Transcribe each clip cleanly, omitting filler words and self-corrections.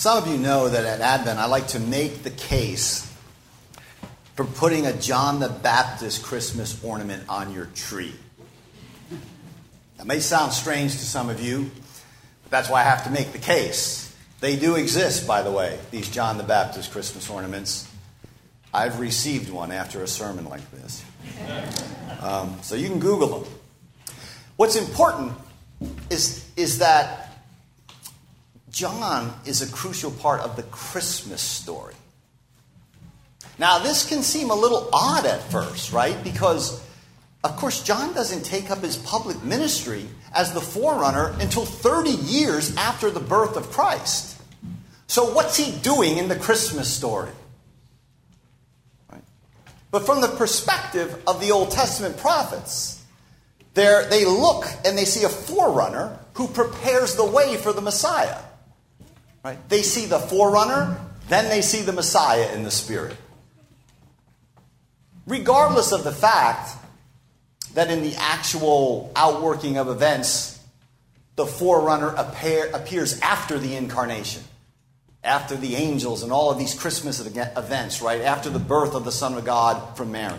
Some of you know that at Advent, I like to make the case for putting a John the Baptist Christmas ornament on your tree. That may sound strange to some of you, but that's why I have to make the case. They do exist, by the way, these John the Baptist Christmas ornaments. I've received one after a sermon like this. So you can Google them. What's important is that John is a crucial part of the Christmas story. Now, this can seem a little odd at first, right? Because of course, John doesn't take up his public ministry as the forerunner until 30 years after the birth of Christ. So what's he doing in the Christmas story? Right. But from the perspective of the Old Testament prophets, they look and they see a forerunner who prepares the way for the Messiah. Right? They see the forerunner, then they see the Messiah in the Spirit. Regardless of the fact that in the actual outworking of events, the forerunner appears after the incarnation, after the angels and all of these Christmas events, right? After the birth of the Son of God from Mary.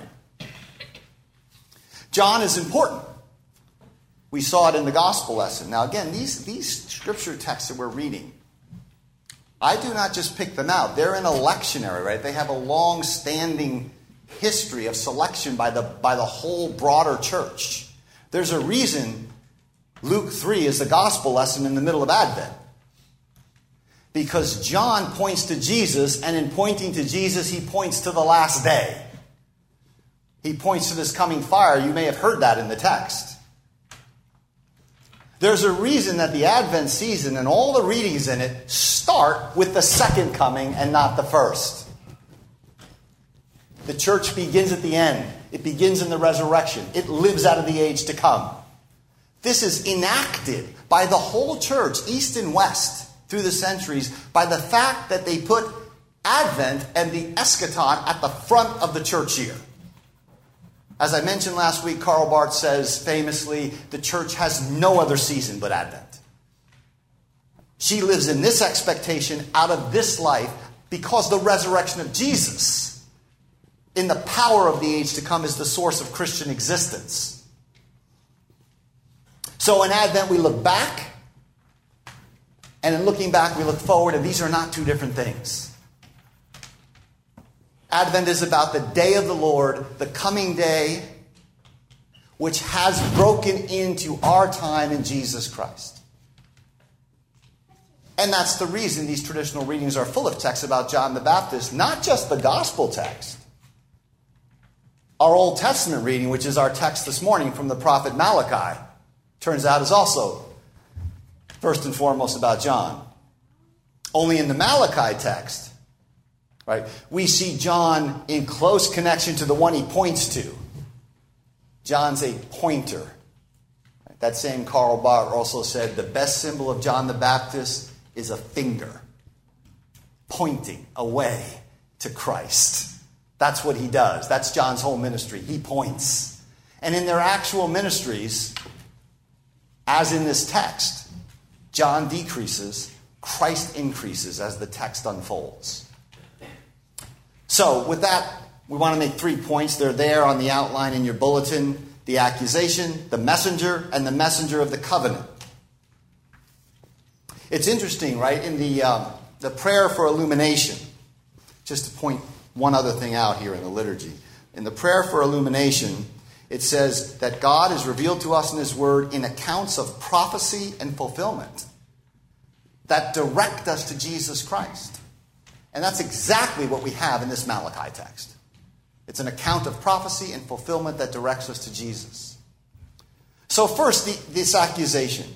John is important. We saw it in the gospel lesson. Now again, these scripture texts that we're reading, I do not just pick them out. They're in a lectionary, right? They have a long-standing history of selection by the whole broader church. There's a reason Luke 3 is the gospel lesson in the middle of Advent. Because John points to Jesus, and in pointing to Jesus, he points to the last day. He points to this coming fire. You may have heard that in the text. There's a reason that the Advent season and all the readings in it start with the second coming and not the first. The church begins at the end. It begins in the resurrection. It lives out of the age to come. This is enacted by the whole church, east and west, through the centuries, by the fact that they put Advent and the eschaton at the front of the church year. As I mentioned last week, Karl Barth says famously, the church has no other season but Advent. She lives in this expectation out of this life because the resurrection of Jesus in the power of the age to come is the source of Christian existence. So in Advent, we look back. And in looking back, we look forward. And these are not two different things. Advent is about the day of the Lord, the coming day, which has broken into our time in Jesus Christ. And that's the reason these traditional readings are full of texts about John the Baptist, not just the gospel text. Our Old Testament reading, which is our text this morning from the prophet Malachi, turns out is also first and foremost about John. Only in the Malachi text, right, we see John in close connection to the one he points to. John's a pointer. That same Karl Barth also said the best symbol of John the Baptist is a finger pointing away to Christ. That's what he does. That's John's whole ministry. He points. And in their actual ministries, as in this text, John decreases, Christ increases as the text unfolds. So with that, we want to make 3 points. They're there on the outline in your bulletin. The accusation, the messenger, and the messenger of the covenant. It's interesting, right? In the prayer for illumination, just to point one other thing out here in the liturgy. In the prayer for illumination, it says that God is revealed to us in his word in accounts of prophecy and fulfillment that direct us to Jesus Christ. And that's exactly what we have in this Malachi text. It's an account of prophecy and fulfillment that directs us to Jesus. So first, this accusation.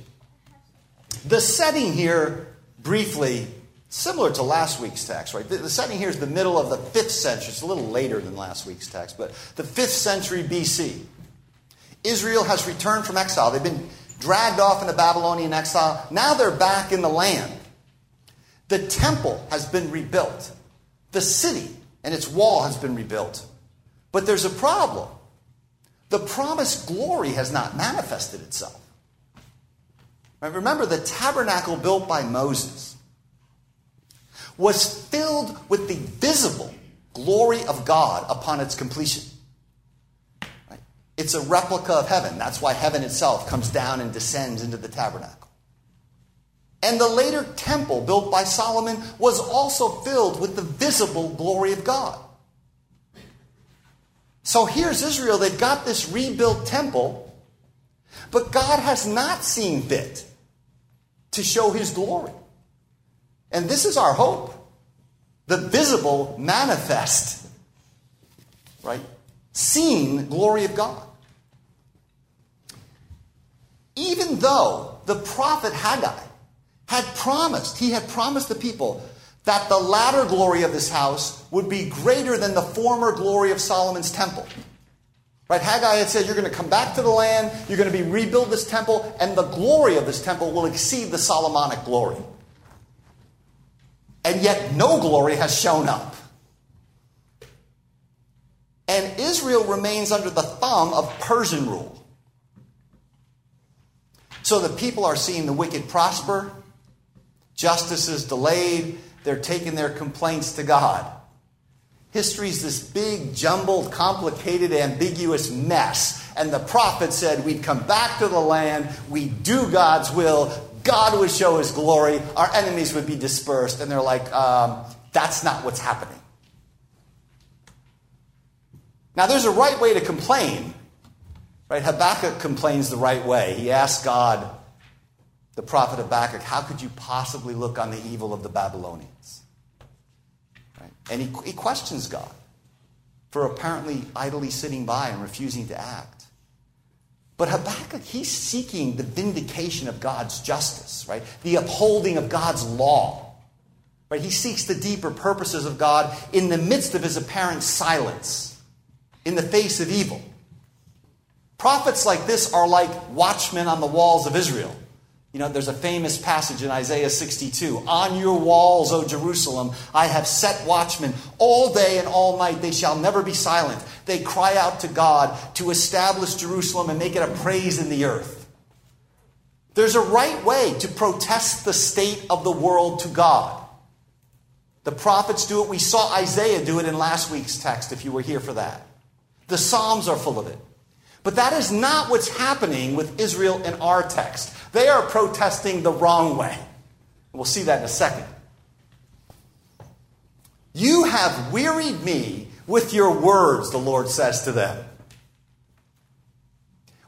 The setting here, briefly, similar to last week's text, right? The setting here is the middle of the 5th century. It's a little later than last week's text, but the 5th century BC. Israel has returned from exile. They've been dragged off into Babylonian exile. Now they're back in the land. The temple has been rebuilt. The city and its wall has been rebuilt. But there's a problem. The promised glory has not manifested itself. Right? Remember the tabernacle built by Moses. was filled with the visible glory of God upon its completion. Right? It's a replica of heaven. That's why heaven itself comes down and descends into the tabernacle. And the later temple built by Solomon was also filled with the visible glory of God. So here's Israel. They've got this rebuilt temple, but God has not seen fit to show his glory. And this is our hope. The visible, manifest, right, seen glory of God. Even though the prophet Haggai had promised the people that the latter glory of this house would be greater than the former glory of Solomon's temple. Right? Haggai had said, you're going to come back to the land, you're going to rebuild this temple, and the glory of this temple will exceed the Solomonic glory. And yet no glory has shown up. And Israel remains under the thumb of Persian rule. So the people are seeing the wicked prosper. Justice is delayed. They're taking their complaints to God. History is this big, jumbled, complicated, ambiguous mess. And the prophet said, we'd come back to the land. We do God's will. God would show his glory. Our enemies would be dispersed. And they're like, that's not what's happening. Now, there's a right way to complain. Right? Habakkuk complains the right way. He asks God, the prophet Habakkuk, how could you possibly look on the evil of the Babylonians? Right? And he questions God for apparently idly sitting by and refusing to act. But Habakkuk, he's seeking the vindication of God's justice, right? The upholding of God's law, right? He seeks the deeper purposes of God in the midst of his apparent silence, in the face of evil. Prophets like this are like watchmen on the walls of Israel. You know, there's a famous passage in Isaiah 62. On your walls, O Jerusalem, I have set watchmen. All day and all night they shall never be silent. They cry out to God to establish Jerusalem and make it a praise in the earth. There's a right way to protest the state of the world to God. The prophets do it. We saw Isaiah do it in last week's text, if you were here for that. The Psalms are full of it. But that is not what's happening with Israel in our text. They are protesting the wrong way. We'll see that in a second. You have wearied me with your words, the Lord says to them.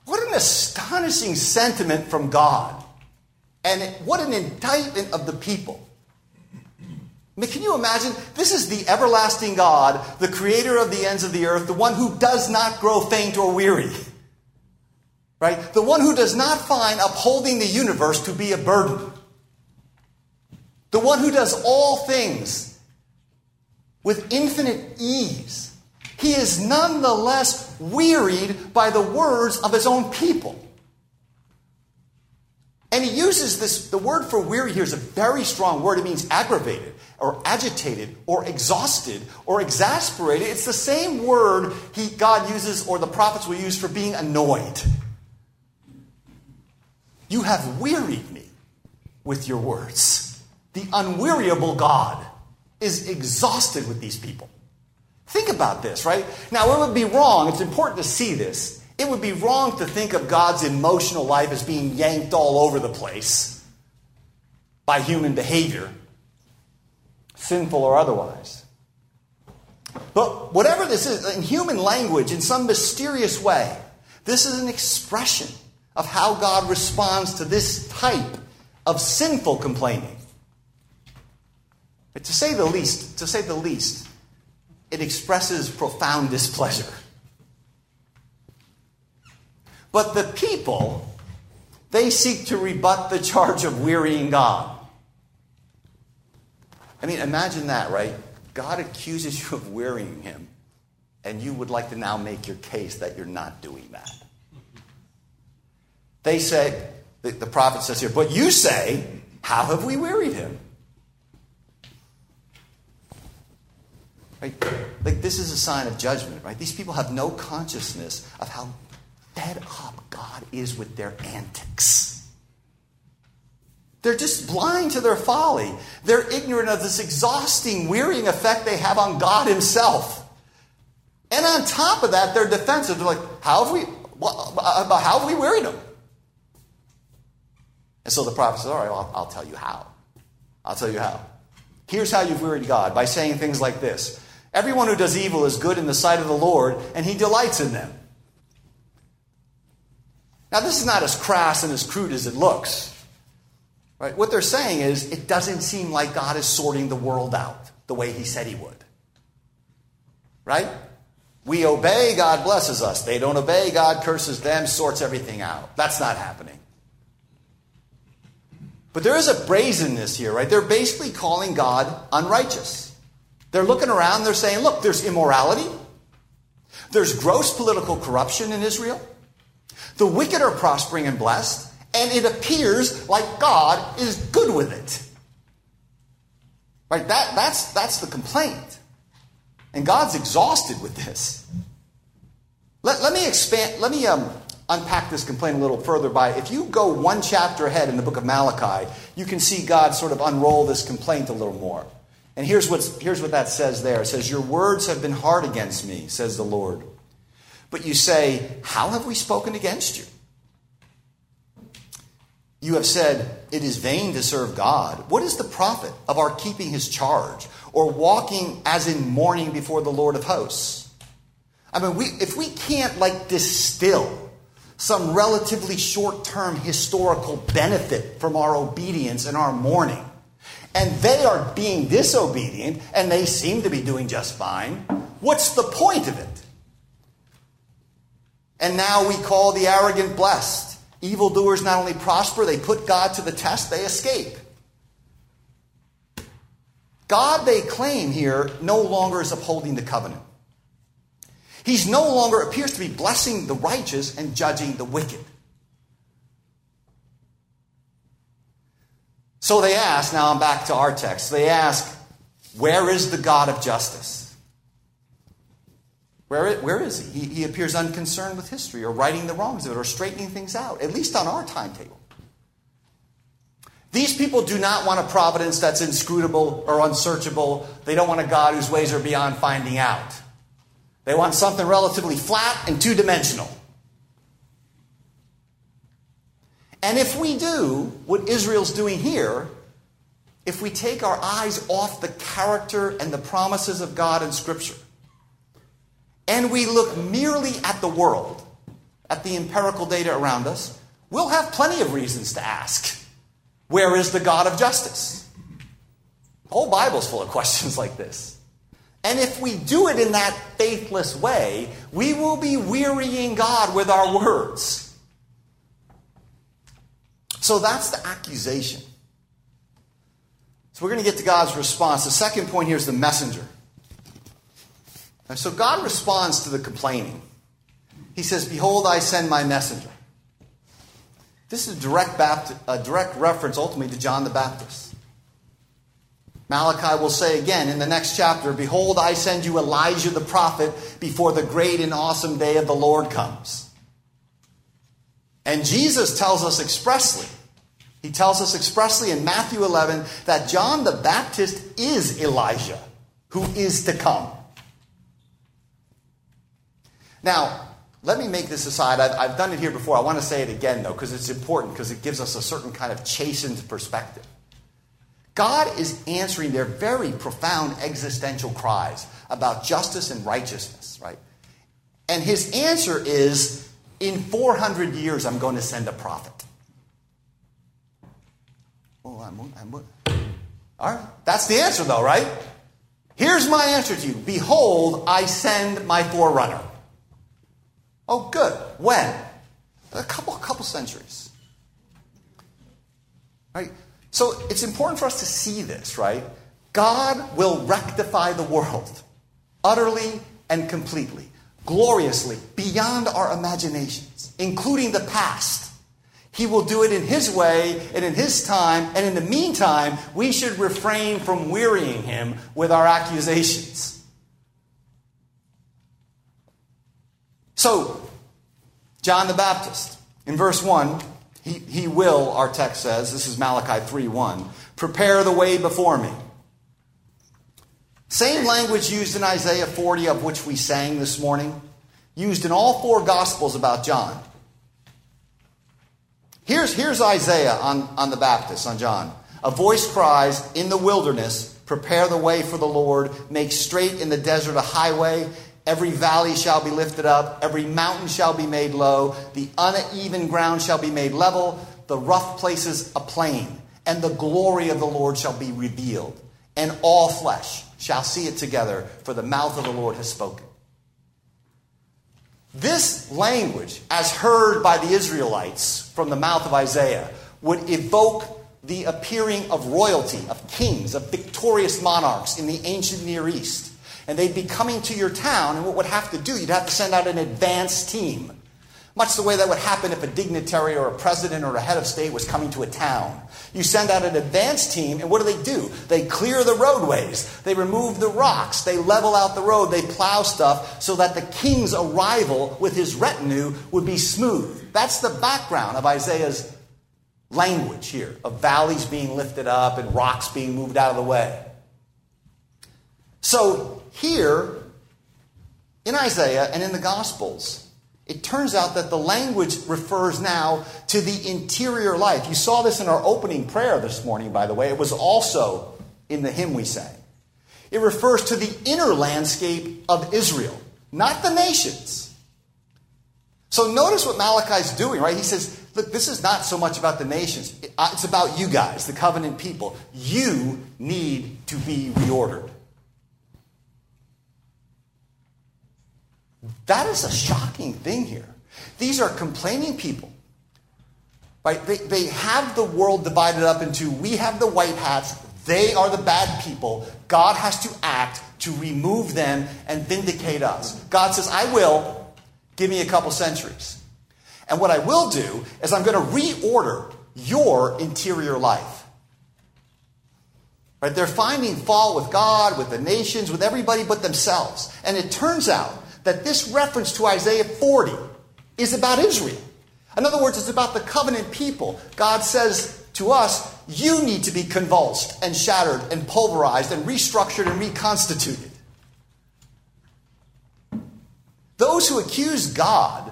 What an astonishing sentiment from God. And what an indictment of the people. I mean, can you imagine? This is the everlasting God, the creator of the ends of the earth, the one who does not grow faint or weary. Right? The one who does not find upholding the universe to be a burden. The one who does all things with infinite ease. He is nonetheless wearied by the words of his own people. And he uses this, the word for weary here is a very strong word. It means aggravated or agitated or exhausted or exasperated. It's the same word God uses or the prophets will use for being annoyed. You have wearied me with your words. The unweariable God is exhausted with these people. Think about this, right? Now, it would be wrong. It's important to see this. It would be wrong to think of God's emotional life as being yanked all over the place by human behavior, sinful or otherwise. But whatever this is, in human language, in some mysterious way, this is an expression of how God responds to this type of sinful complaining. But to say the least, it expresses profound displeasure. But the people, they seek to rebut the charge of wearying God. I mean, imagine that, right? God accuses you of wearying him, and you would like to now make your case that you're not doing that. They say, the prophet says here, but you say, how have we wearied him? Right? Like, this is a sign of judgment, right? These people have no consciousness of how fed up God is with their antics. They're just blind to their folly. They're ignorant of this exhausting, wearying effect they have on God himself. And on top of that, they're defensive. They're like, how have we wearied him? And so the prophet says, all right, well, I'll tell you how. I'll tell you how. Here's how you've wearied God, by saying things like this. Everyone who does evil is good in the sight of the Lord, and he delights in them. Now, this is not as crass and as crude as it looks. Right? What they're saying is, it doesn't seem like God is sorting the world out the way he said he would. Right? We obey, God blesses us. They don't obey, God curses them, sorts everything out. That's not happening. But there is a brazenness here, right? They're basically calling God unrighteous. They're looking around, they're saying, look, there's immorality. There's gross political corruption in Israel. The wicked are prospering and blessed. And it appears like God is good with it. Right? That's the complaint. And God's exhausted with this. Let me unpack this complaint a little further by, if you go one chapter ahead in the book of Malachi, you can see God sort of unroll this complaint a little more. And here's what that says there. It says, your words have been hard against me, says the Lord. But you say, how have we spoken against you? You have said, it is vain to serve God. What is the profit of our keeping his charge or walking as in mourning before the Lord of hosts? I mean, if we can't like distill some relatively short-term historical benefit from our obedience and our mourning, and they are being disobedient and they seem to be doing just fine, what's the point of it? And now we call the arrogant blessed. Evildoers not only prosper, they put God to the test, they escape. God, they claim here, no longer is upholding the covenant. He's no longer appears to be blessing the righteous and judging the wicked. So they ask, now I'm back to our text, they ask, where is the God of justice? Where is he? He appears unconcerned with history or righting the wrongs of it or straightening things out, at least on our timetable. These people do not want a providence that's inscrutable or unsearchable. They don't want a God whose ways are beyond finding out. They want something relatively flat and two-dimensional. And if we do what Israel's doing here, if we take our eyes off the character and the promises of God in Scripture, and we look merely at the world, at the empirical data around us, we'll have plenty of reasons to ask, where is the God of justice? The whole Bible's full of questions like this. And if we do it in that faithless way, we will be wearying God with our words. So that's the accusation. So we're going to get to God's response. The second point here is the messenger. So God responds to the complaining. He says, behold, I send my messenger. This is a direct reference ultimately to John the Baptist. Malachi will say again in the next chapter, behold, I send you Elijah the prophet before the great and awesome day of the Lord comes. And Jesus tells us expressly, in Matthew 11, that John the Baptist is Elijah who is to come. Now, let me make this aside. I've done it here before. I want to say it again, though, because it's important, because it gives us a certain kind of chastened perspective. God is answering their very profound existential cries about justice and righteousness, right? And his answer is, in 400 years, I'm going to send a prophet. Oh, all right. That's the answer, though, right? Here's my answer to you. Behold, I send my forerunner. Oh, good. When? A couple centuries. Right? So it's important for us to see this, right? God will rectify the world utterly and completely, gloriously, beyond our imaginations, including the past. He will do it in his way and in his time. And in the meantime, we should refrain from wearying him with our accusations. So, John the Baptist, in verse 1, He will, our text says, this is Malachi 3:1, prepare the way before me. Same language used in Isaiah 40, of which we sang this morning, used in all four Gospels about John. Here's Isaiah on the Baptist, on John. A voice cries, in the wilderness, prepare the way for the Lord, make straight in the desert a highway. Every valley shall be lifted up, every mountain shall be made low, the uneven ground shall be made level, the rough places a plain, and the glory of the Lord shall be revealed, and all flesh shall see it together, for the mouth of the Lord has spoken. This language, as heard by the Israelites from the mouth of Isaiah, would evoke the appearing of royalty, of kings, of victorious monarchs in the ancient Near East. And they'd be coming to your town, and what would have to do, you'd have to send out an advance team. Much the way that would happen if a dignitary or a president or a head of state was coming to a town. You send out an advance team, and what do? They clear the roadways. They remove the rocks. They level out the road. They plow stuff so that the king's arrival with his retinue would be smooth. That's the background of Isaiah's language here, of valleys being lifted up and rocks being moved out of the way. So here, in Isaiah and in the Gospels, it turns out that the language refers now to the interior life. You saw this in our opening prayer this morning, by the way. It was also in the hymn we sang. It refers to the inner landscape of Israel, not the nations. So notice what Malachi's doing, right? He says, look, this is not so much about the nations. It's about you guys, the covenant people. You need to be reordered. That is a shocking thing here. These are complaining people. Right? They have the world divided up into, we have the white hats, they are the bad people. God has to act to remove them and vindicate us. God says, I will. Give me a couple centuries. And what I will do is I'm going to reorder your interior life. Right? They're finding fault with God, with the nations, with everybody but themselves. And it turns out that this reference to Isaiah 40 is about Israel. In other words, it's about the covenant people. God says to us, you need to be convulsed and shattered and pulverized and restructured and reconstituted. Those who accuse God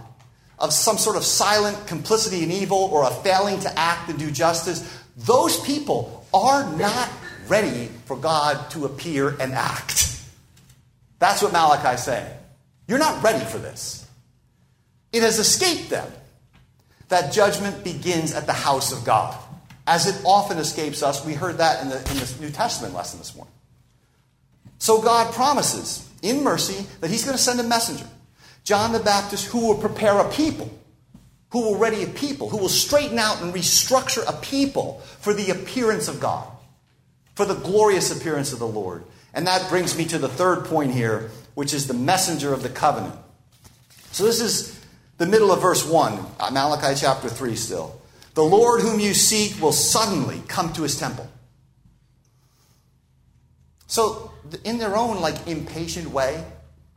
of some sort of silent complicity in evil or a failing to act and do justice, those people are not ready for God to appear and act. That's what Malachi is saying. You're not ready for this. It has escaped them that judgment begins at the house of God, as it often escapes us. We heard that in the New Testament lesson this morning. So God promises in mercy that he's going to send a messenger, John the Baptist, who will prepare a people, who will ready a people, who will straighten out and restructure a people for the appearance of God, for the glorious appearance of the Lord. And that brings me to the third point here, which is the messenger of the covenant. So this is the middle of verse 1, Malachi chapter 3 still. The Lord whom you seek will suddenly come to his temple. So in their own impatient way,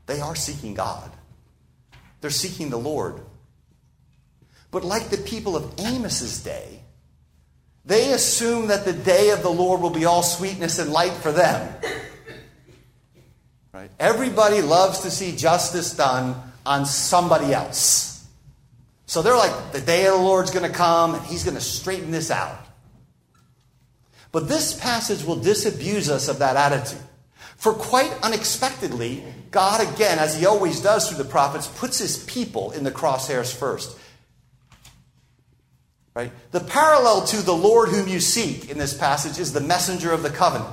they are seeking God. They're seeking the Lord. But like the people of Amos's day, they assume that the day of the Lord will be all sweetness and light for them. Right? Everybody loves to see justice done on somebody else. So they're like, the day of the Lord's going to come, and he's going to straighten this out. But this passage will disabuse us of that attitude. For quite unexpectedly, God again, as he always does through the prophets, puts his people in the crosshairs first. Right? The parallel to the Lord whom you seek in this passage is the messenger of the covenant,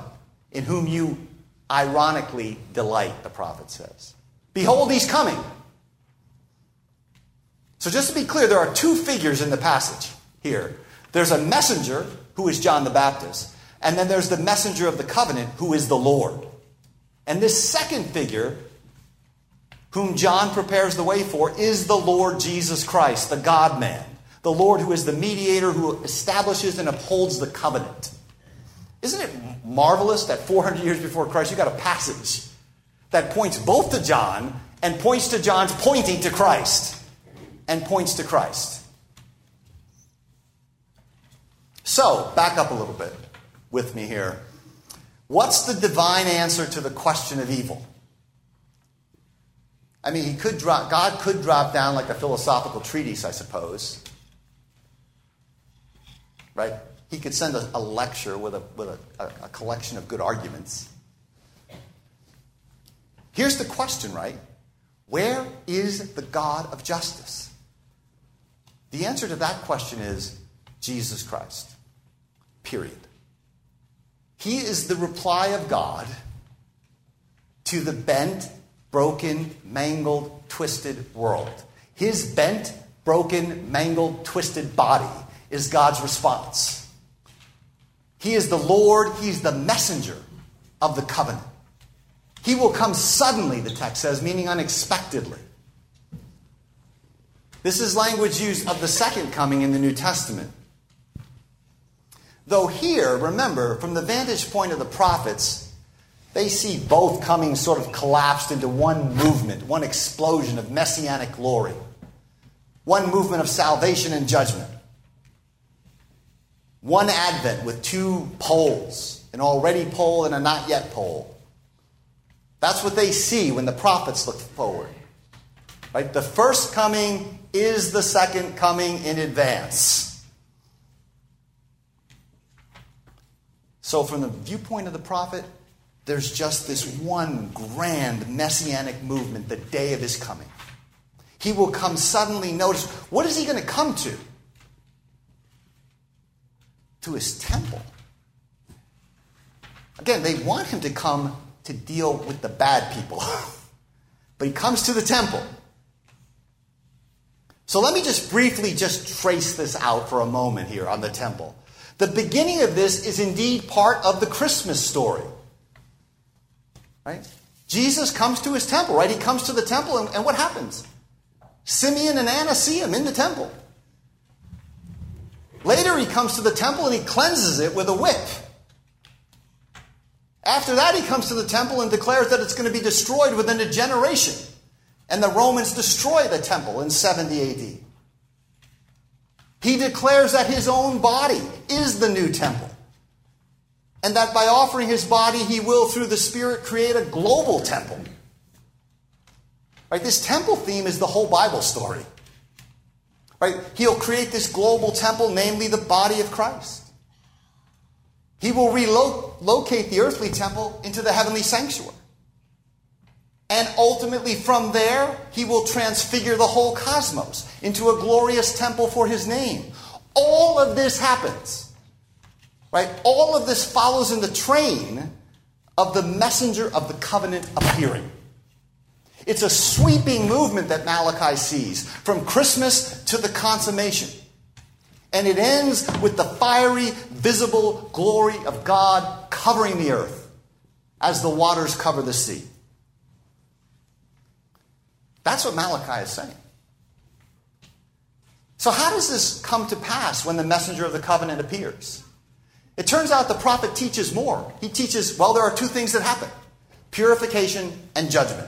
in whom you ironically delight, the prophet says. Behold, he's coming. So just to be clear, there are two figures in the passage here. There's a messenger, who is John the Baptist, and then there's the messenger of the covenant, who is the Lord. And this second figure, whom John prepares the way for, is the Lord Jesus Christ, the God-man, the Lord who is the mediator, who establishes and upholds the covenant. Isn't it marvelous that 400 years before Christ, you got a passage that points both to John and points to John's pointing to Christ and points to Christ. So, back up a little bit with me here. What's the divine answer to the question of evil? I mean, God could drop down like a philosophical treatise, I suppose. Right? He could send a lecture with a collection of good arguments. Here's the question, right? Where is the God of justice? The answer to that question is Jesus Christ. Period. He is the reply of God to the bent, broken, mangled, twisted world. His bent, broken, mangled, twisted body is God's response. He is the Lord. He's the messenger of the covenant. He will come suddenly, the text says, meaning unexpectedly. This is language used of the second coming in the New Testament. Though here, remember, from the vantage point of the prophets, they see both comings sort of collapsed into one movement, one explosion of messianic glory, one movement of salvation and judgment, one advent with two poles, an already pole and a not yet pole. That's what they see when the prophets look forward. Right? The first coming is the second coming in advance. So from the viewpoint of the prophet, there's just this one grand messianic movement, the day of his coming. He will come suddenly. Notice, what is he going to come to? To his temple. Again, they want him to come to deal with the bad people. But he comes to the temple. So let me just briefly just trace this out for a moment here on the temple. The beginning of this is indeed part of the Christmas story. Right? Jesus comes to his temple, right? He comes to the temple, and what happens? Simeon and Anna see him in the temple. Later he comes to the temple and he cleanses it with a whip. After that he comes to the temple and declares that it's going to be destroyed within a generation. And the Romans destroy the temple in 70 AD. He declares that his own body is the new temple, and that by offering his body, he will, through the Spirit, create a global temple. Right? This temple theme is the whole Bible story. Right? He'll create this global temple, namely the body of Christ. He will relocate the earthly temple into the heavenly sanctuary. And ultimately from there, he will transfigure the whole cosmos into a glorious temple for his name. All of this happens. Right? All of this follows in the train of the messenger of the covenant appearing. It's a sweeping movement that Malachi sees from Christmas to the consummation. And it ends with the fiery, visible glory of God covering the earth as the waters cover the sea. That's what Malachi is saying. So how does this come to pass when the messenger of the covenant appears? It turns out the prophet teaches more. He teaches, well, there are two things that happen: purification and judgment.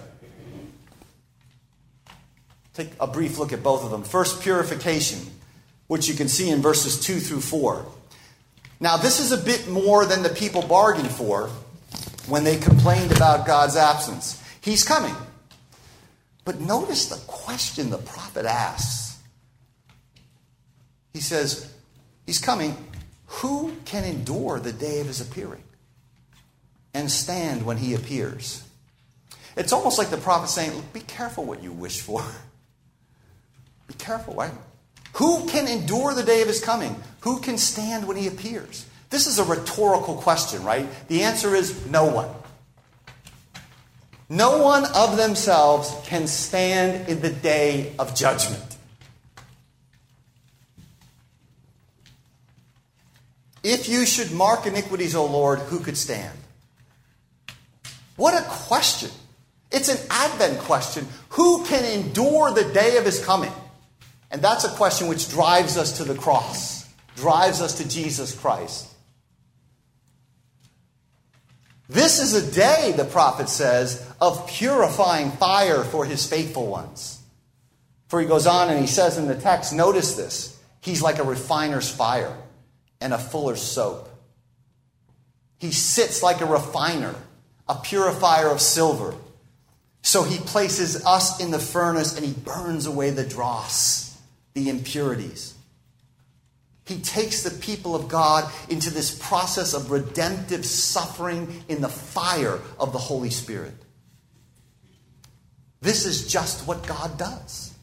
Take a brief look at both of them. First, purification, which you can see in verses 2 through 4. Now, this is a bit more than the people bargained for when they complained about God's absence. He's coming. But notice the question the prophet asks. He says, he's coming. Who can endure the day of his appearing and stand when he appears? It's almost like the prophet saying, look, be careful what you wish for. Be careful, right? Who can endure the day of his coming? Who can stand when he appears? This is a rhetorical question, right? The answer is no one. No one of themselves can stand in the day of judgment. If you should mark iniquities, O Lord, who could stand? What a question. It's an Advent question. Who can endure the day of his coming? And that's a question which drives us to the cross, drives us to Jesus Christ. This is a day, the prophet says, of purifying fire for his faithful ones. For he goes on and he says in the text, notice this, he's like a refiner's fire. and a fuller's soap. He sits like a refiner, a purifier of silver. So he places us in the furnace and he burns away the dross, the impurities. He takes the people of God into this process of redemptive suffering in the fire of the Holy Spirit. This is just what God does.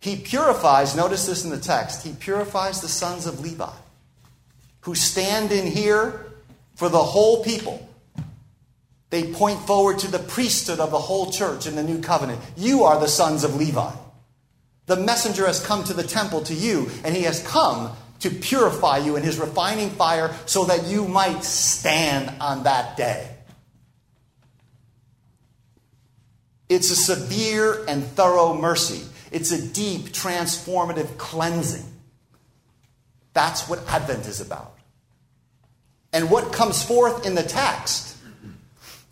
He purifies, notice this in the text, he purifies the sons of Levi, who stand in here for the whole people. They point forward to the priesthood of the whole church in the new covenant. You are the sons of Levi. The messenger has come to the temple to you, and he has come to purify you in his refining fire so that you might stand on that day. It's a severe and thorough mercy. It's a deep, transformative cleansing. That's what Advent is about. And what comes forth in the text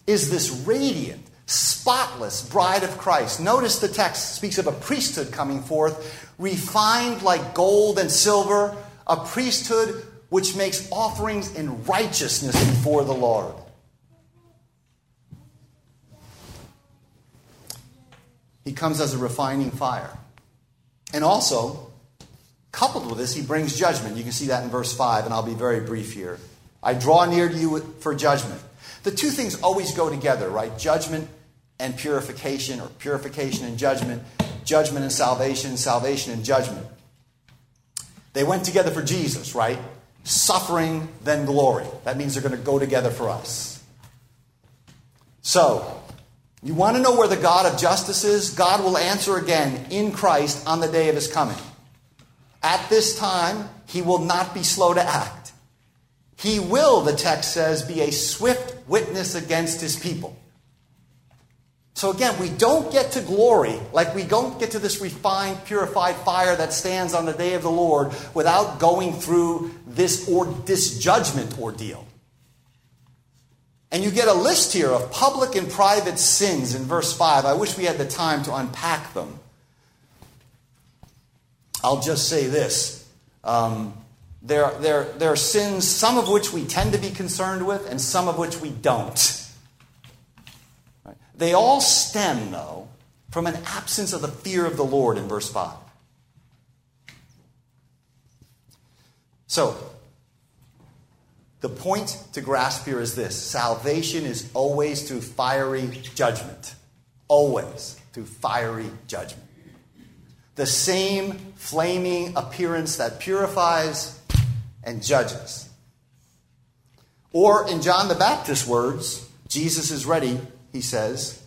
is this radiant, spotless bride of Christ. Notice the text speaks of a priesthood coming forth, refined like gold and silver, a priesthood which makes offerings in righteousness before the Lord. He comes as a refining fire. And also, coupled with this, he brings judgment. You can see that in verse 5, and I'll be very brief here. I draw near to you for judgment. The two things always go together, right? Judgment and purification, or purification and judgment. Judgment and salvation, salvation and judgment. They went together for Jesus, right? Suffering, then glory. That means they're going to go together for us. So, you want to know where the God of justice is? God will answer again in Christ on the day of his coming. At this time, he will not be slow to act. He will, the text says, be a swift witness against his people. So again, we don't get to glory, like we don't get to this refined, purified fire that stands on the day of the Lord without going through this judgment ordeal. And you get a list here of public and private sins in verse 5. I wish we had the time to unpack them. I'll just say this. There are sins, some of which we tend to be concerned with and some of which we don't. Right? They all stem, though, from an absence of the fear of the Lord in verse 5. So, the point to grasp here is this. Salvation is always through fiery judgment. Always through fiery judgment. The same flaming appearance that purifies and judges. Or in John the Baptist's words, Jesus is ready, he says,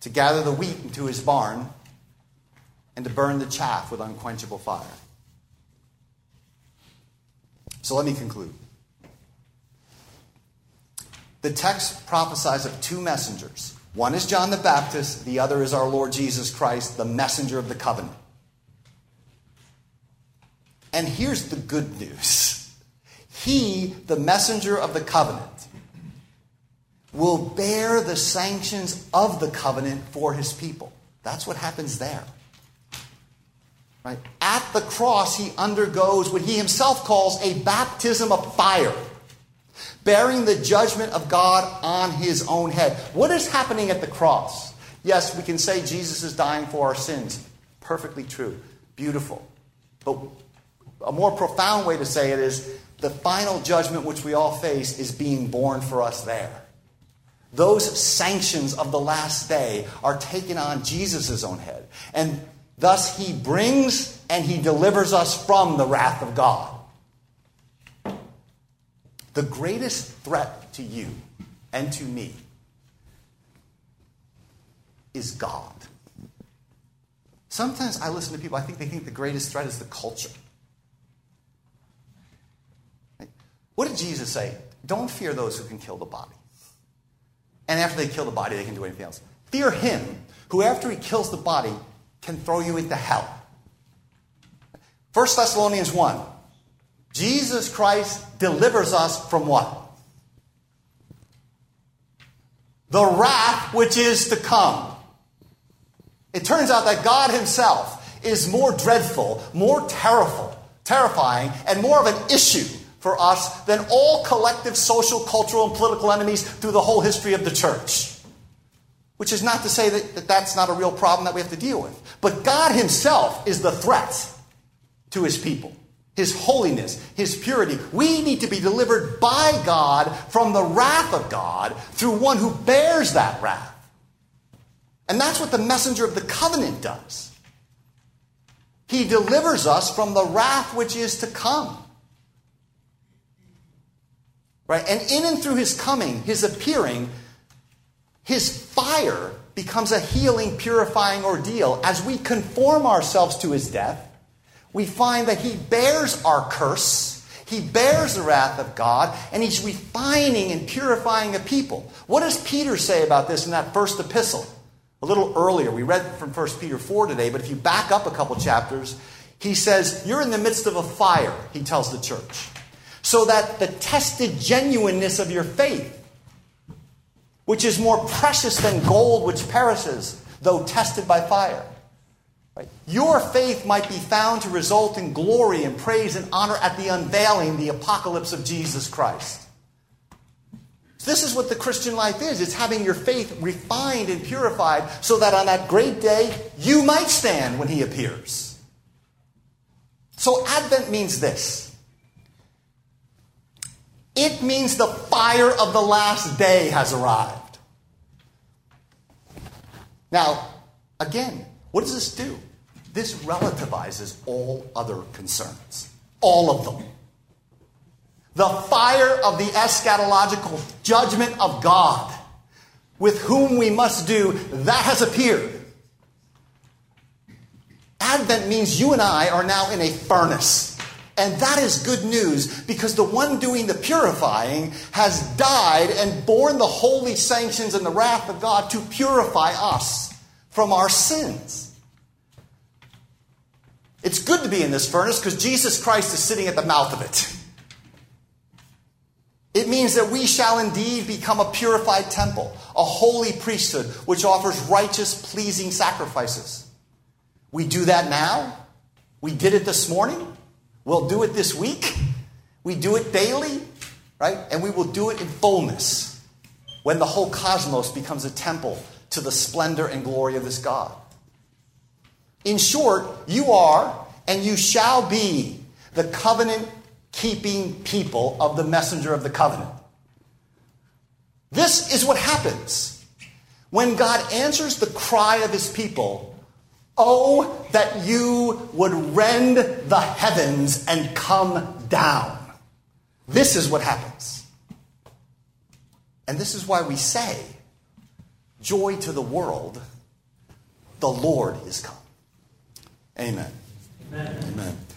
to gather the wheat into his barn and to burn the chaff with unquenchable fire. So let me conclude. The text prophesies of two messengers. One is John the Baptist, the other is our Lord Jesus Christ, the messenger of the covenant. And here's the good news. He, the messenger of the covenant, will bear the sanctions of the covenant for his people. That's what happens there. Right? At the cross, he undergoes what he himself calls a baptism of fire, bearing the judgment of God on his own head. What is happening at the cross? Yes, we can say Jesus is dying for our sins. Perfectly true. Beautiful. But a more profound way to say it is the final judgment which we all face is being borne for us there. Those sanctions of the last day are taken on Jesus' own head. And thus he brings and he delivers us from the wrath of God. The greatest threat to you and to me is God. Sometimes I listen to people, I think they think the greatest threat is the culture. What did Jesus say? Don't fear those who can kill the body. And after they kill the body, they can do anything else. Fear him who, after he kills the body, can throw you into hell. 1 Thessalonians 1. Jesus Christ delivers us from what? The wrath which is to come. It turns out that God himself is more dreadful, more terrifying, and more of an issue for us than all collective social, cultural, and political enemies through the whole history of the church. Which is not to say that that's not a real problem that we have to deal with. But God himself is the threat to his people. His holiness, his purity. We need to be delivered by God from the wrath of God through one who bears that wrath. And that's what the messenger of the covenant does. He delivers us from the wrath which is to come. Right? And in and through his coming, his appearing, his fire becomes a healing, purifying ordeal. As we conform ourselves to his death, we find that he bears our curse. He bears the wrath of God, and he's refining and purifying a people. What does Peter say about this in that first epistle? A little earlier, we read from 1 Peter 4 today, but if you back up a couple chapters, he says, you're in the midst of a fire, he tells the church, so that the tested genuineness of your faith, which is more precious than gold which perishes, though tested by fire. Right? Your faith might be found to result in glory and praise and honor at the unveiling, the apocalypse of Jesus Christ. So this is what the Christian life is. It's having your faith refined and purified so that on that great day, you might stand when he appears. So Advent means this. It means the fire of the last day has arrived. Now, again, what does this do? This relativizes all other concerns. All of them. The fire of the eschatological judgment of God, with whom we must do, that has appeared. Advent means you and I are now in a furnace. And that is good news, because the one doing the purifying has died and borne the holy sanctions and the wrath of God to purify us from our sins. It's good to be in this furnace because Jesus Christ is sitting at the mouth of it. It means that we shall indeed become a purified temple, a holy priesthood, which offers righteous, pleasing sacrifices. We do that now. We did it this morning. We'll do it this week. We do it daily, right? And we will do it in fullness when the whole cosmos becomes a temple to the splendor and glory of this God. In short, you are and you shall be the covenant-keeping people of the messenger of the covenant. This is what happens when God answers the cry of his people. Oh, that you would rend the heavens and come down. This is what happens. And this is why we say, joy to the world, the Lord is come. Amen. Amen. Amen.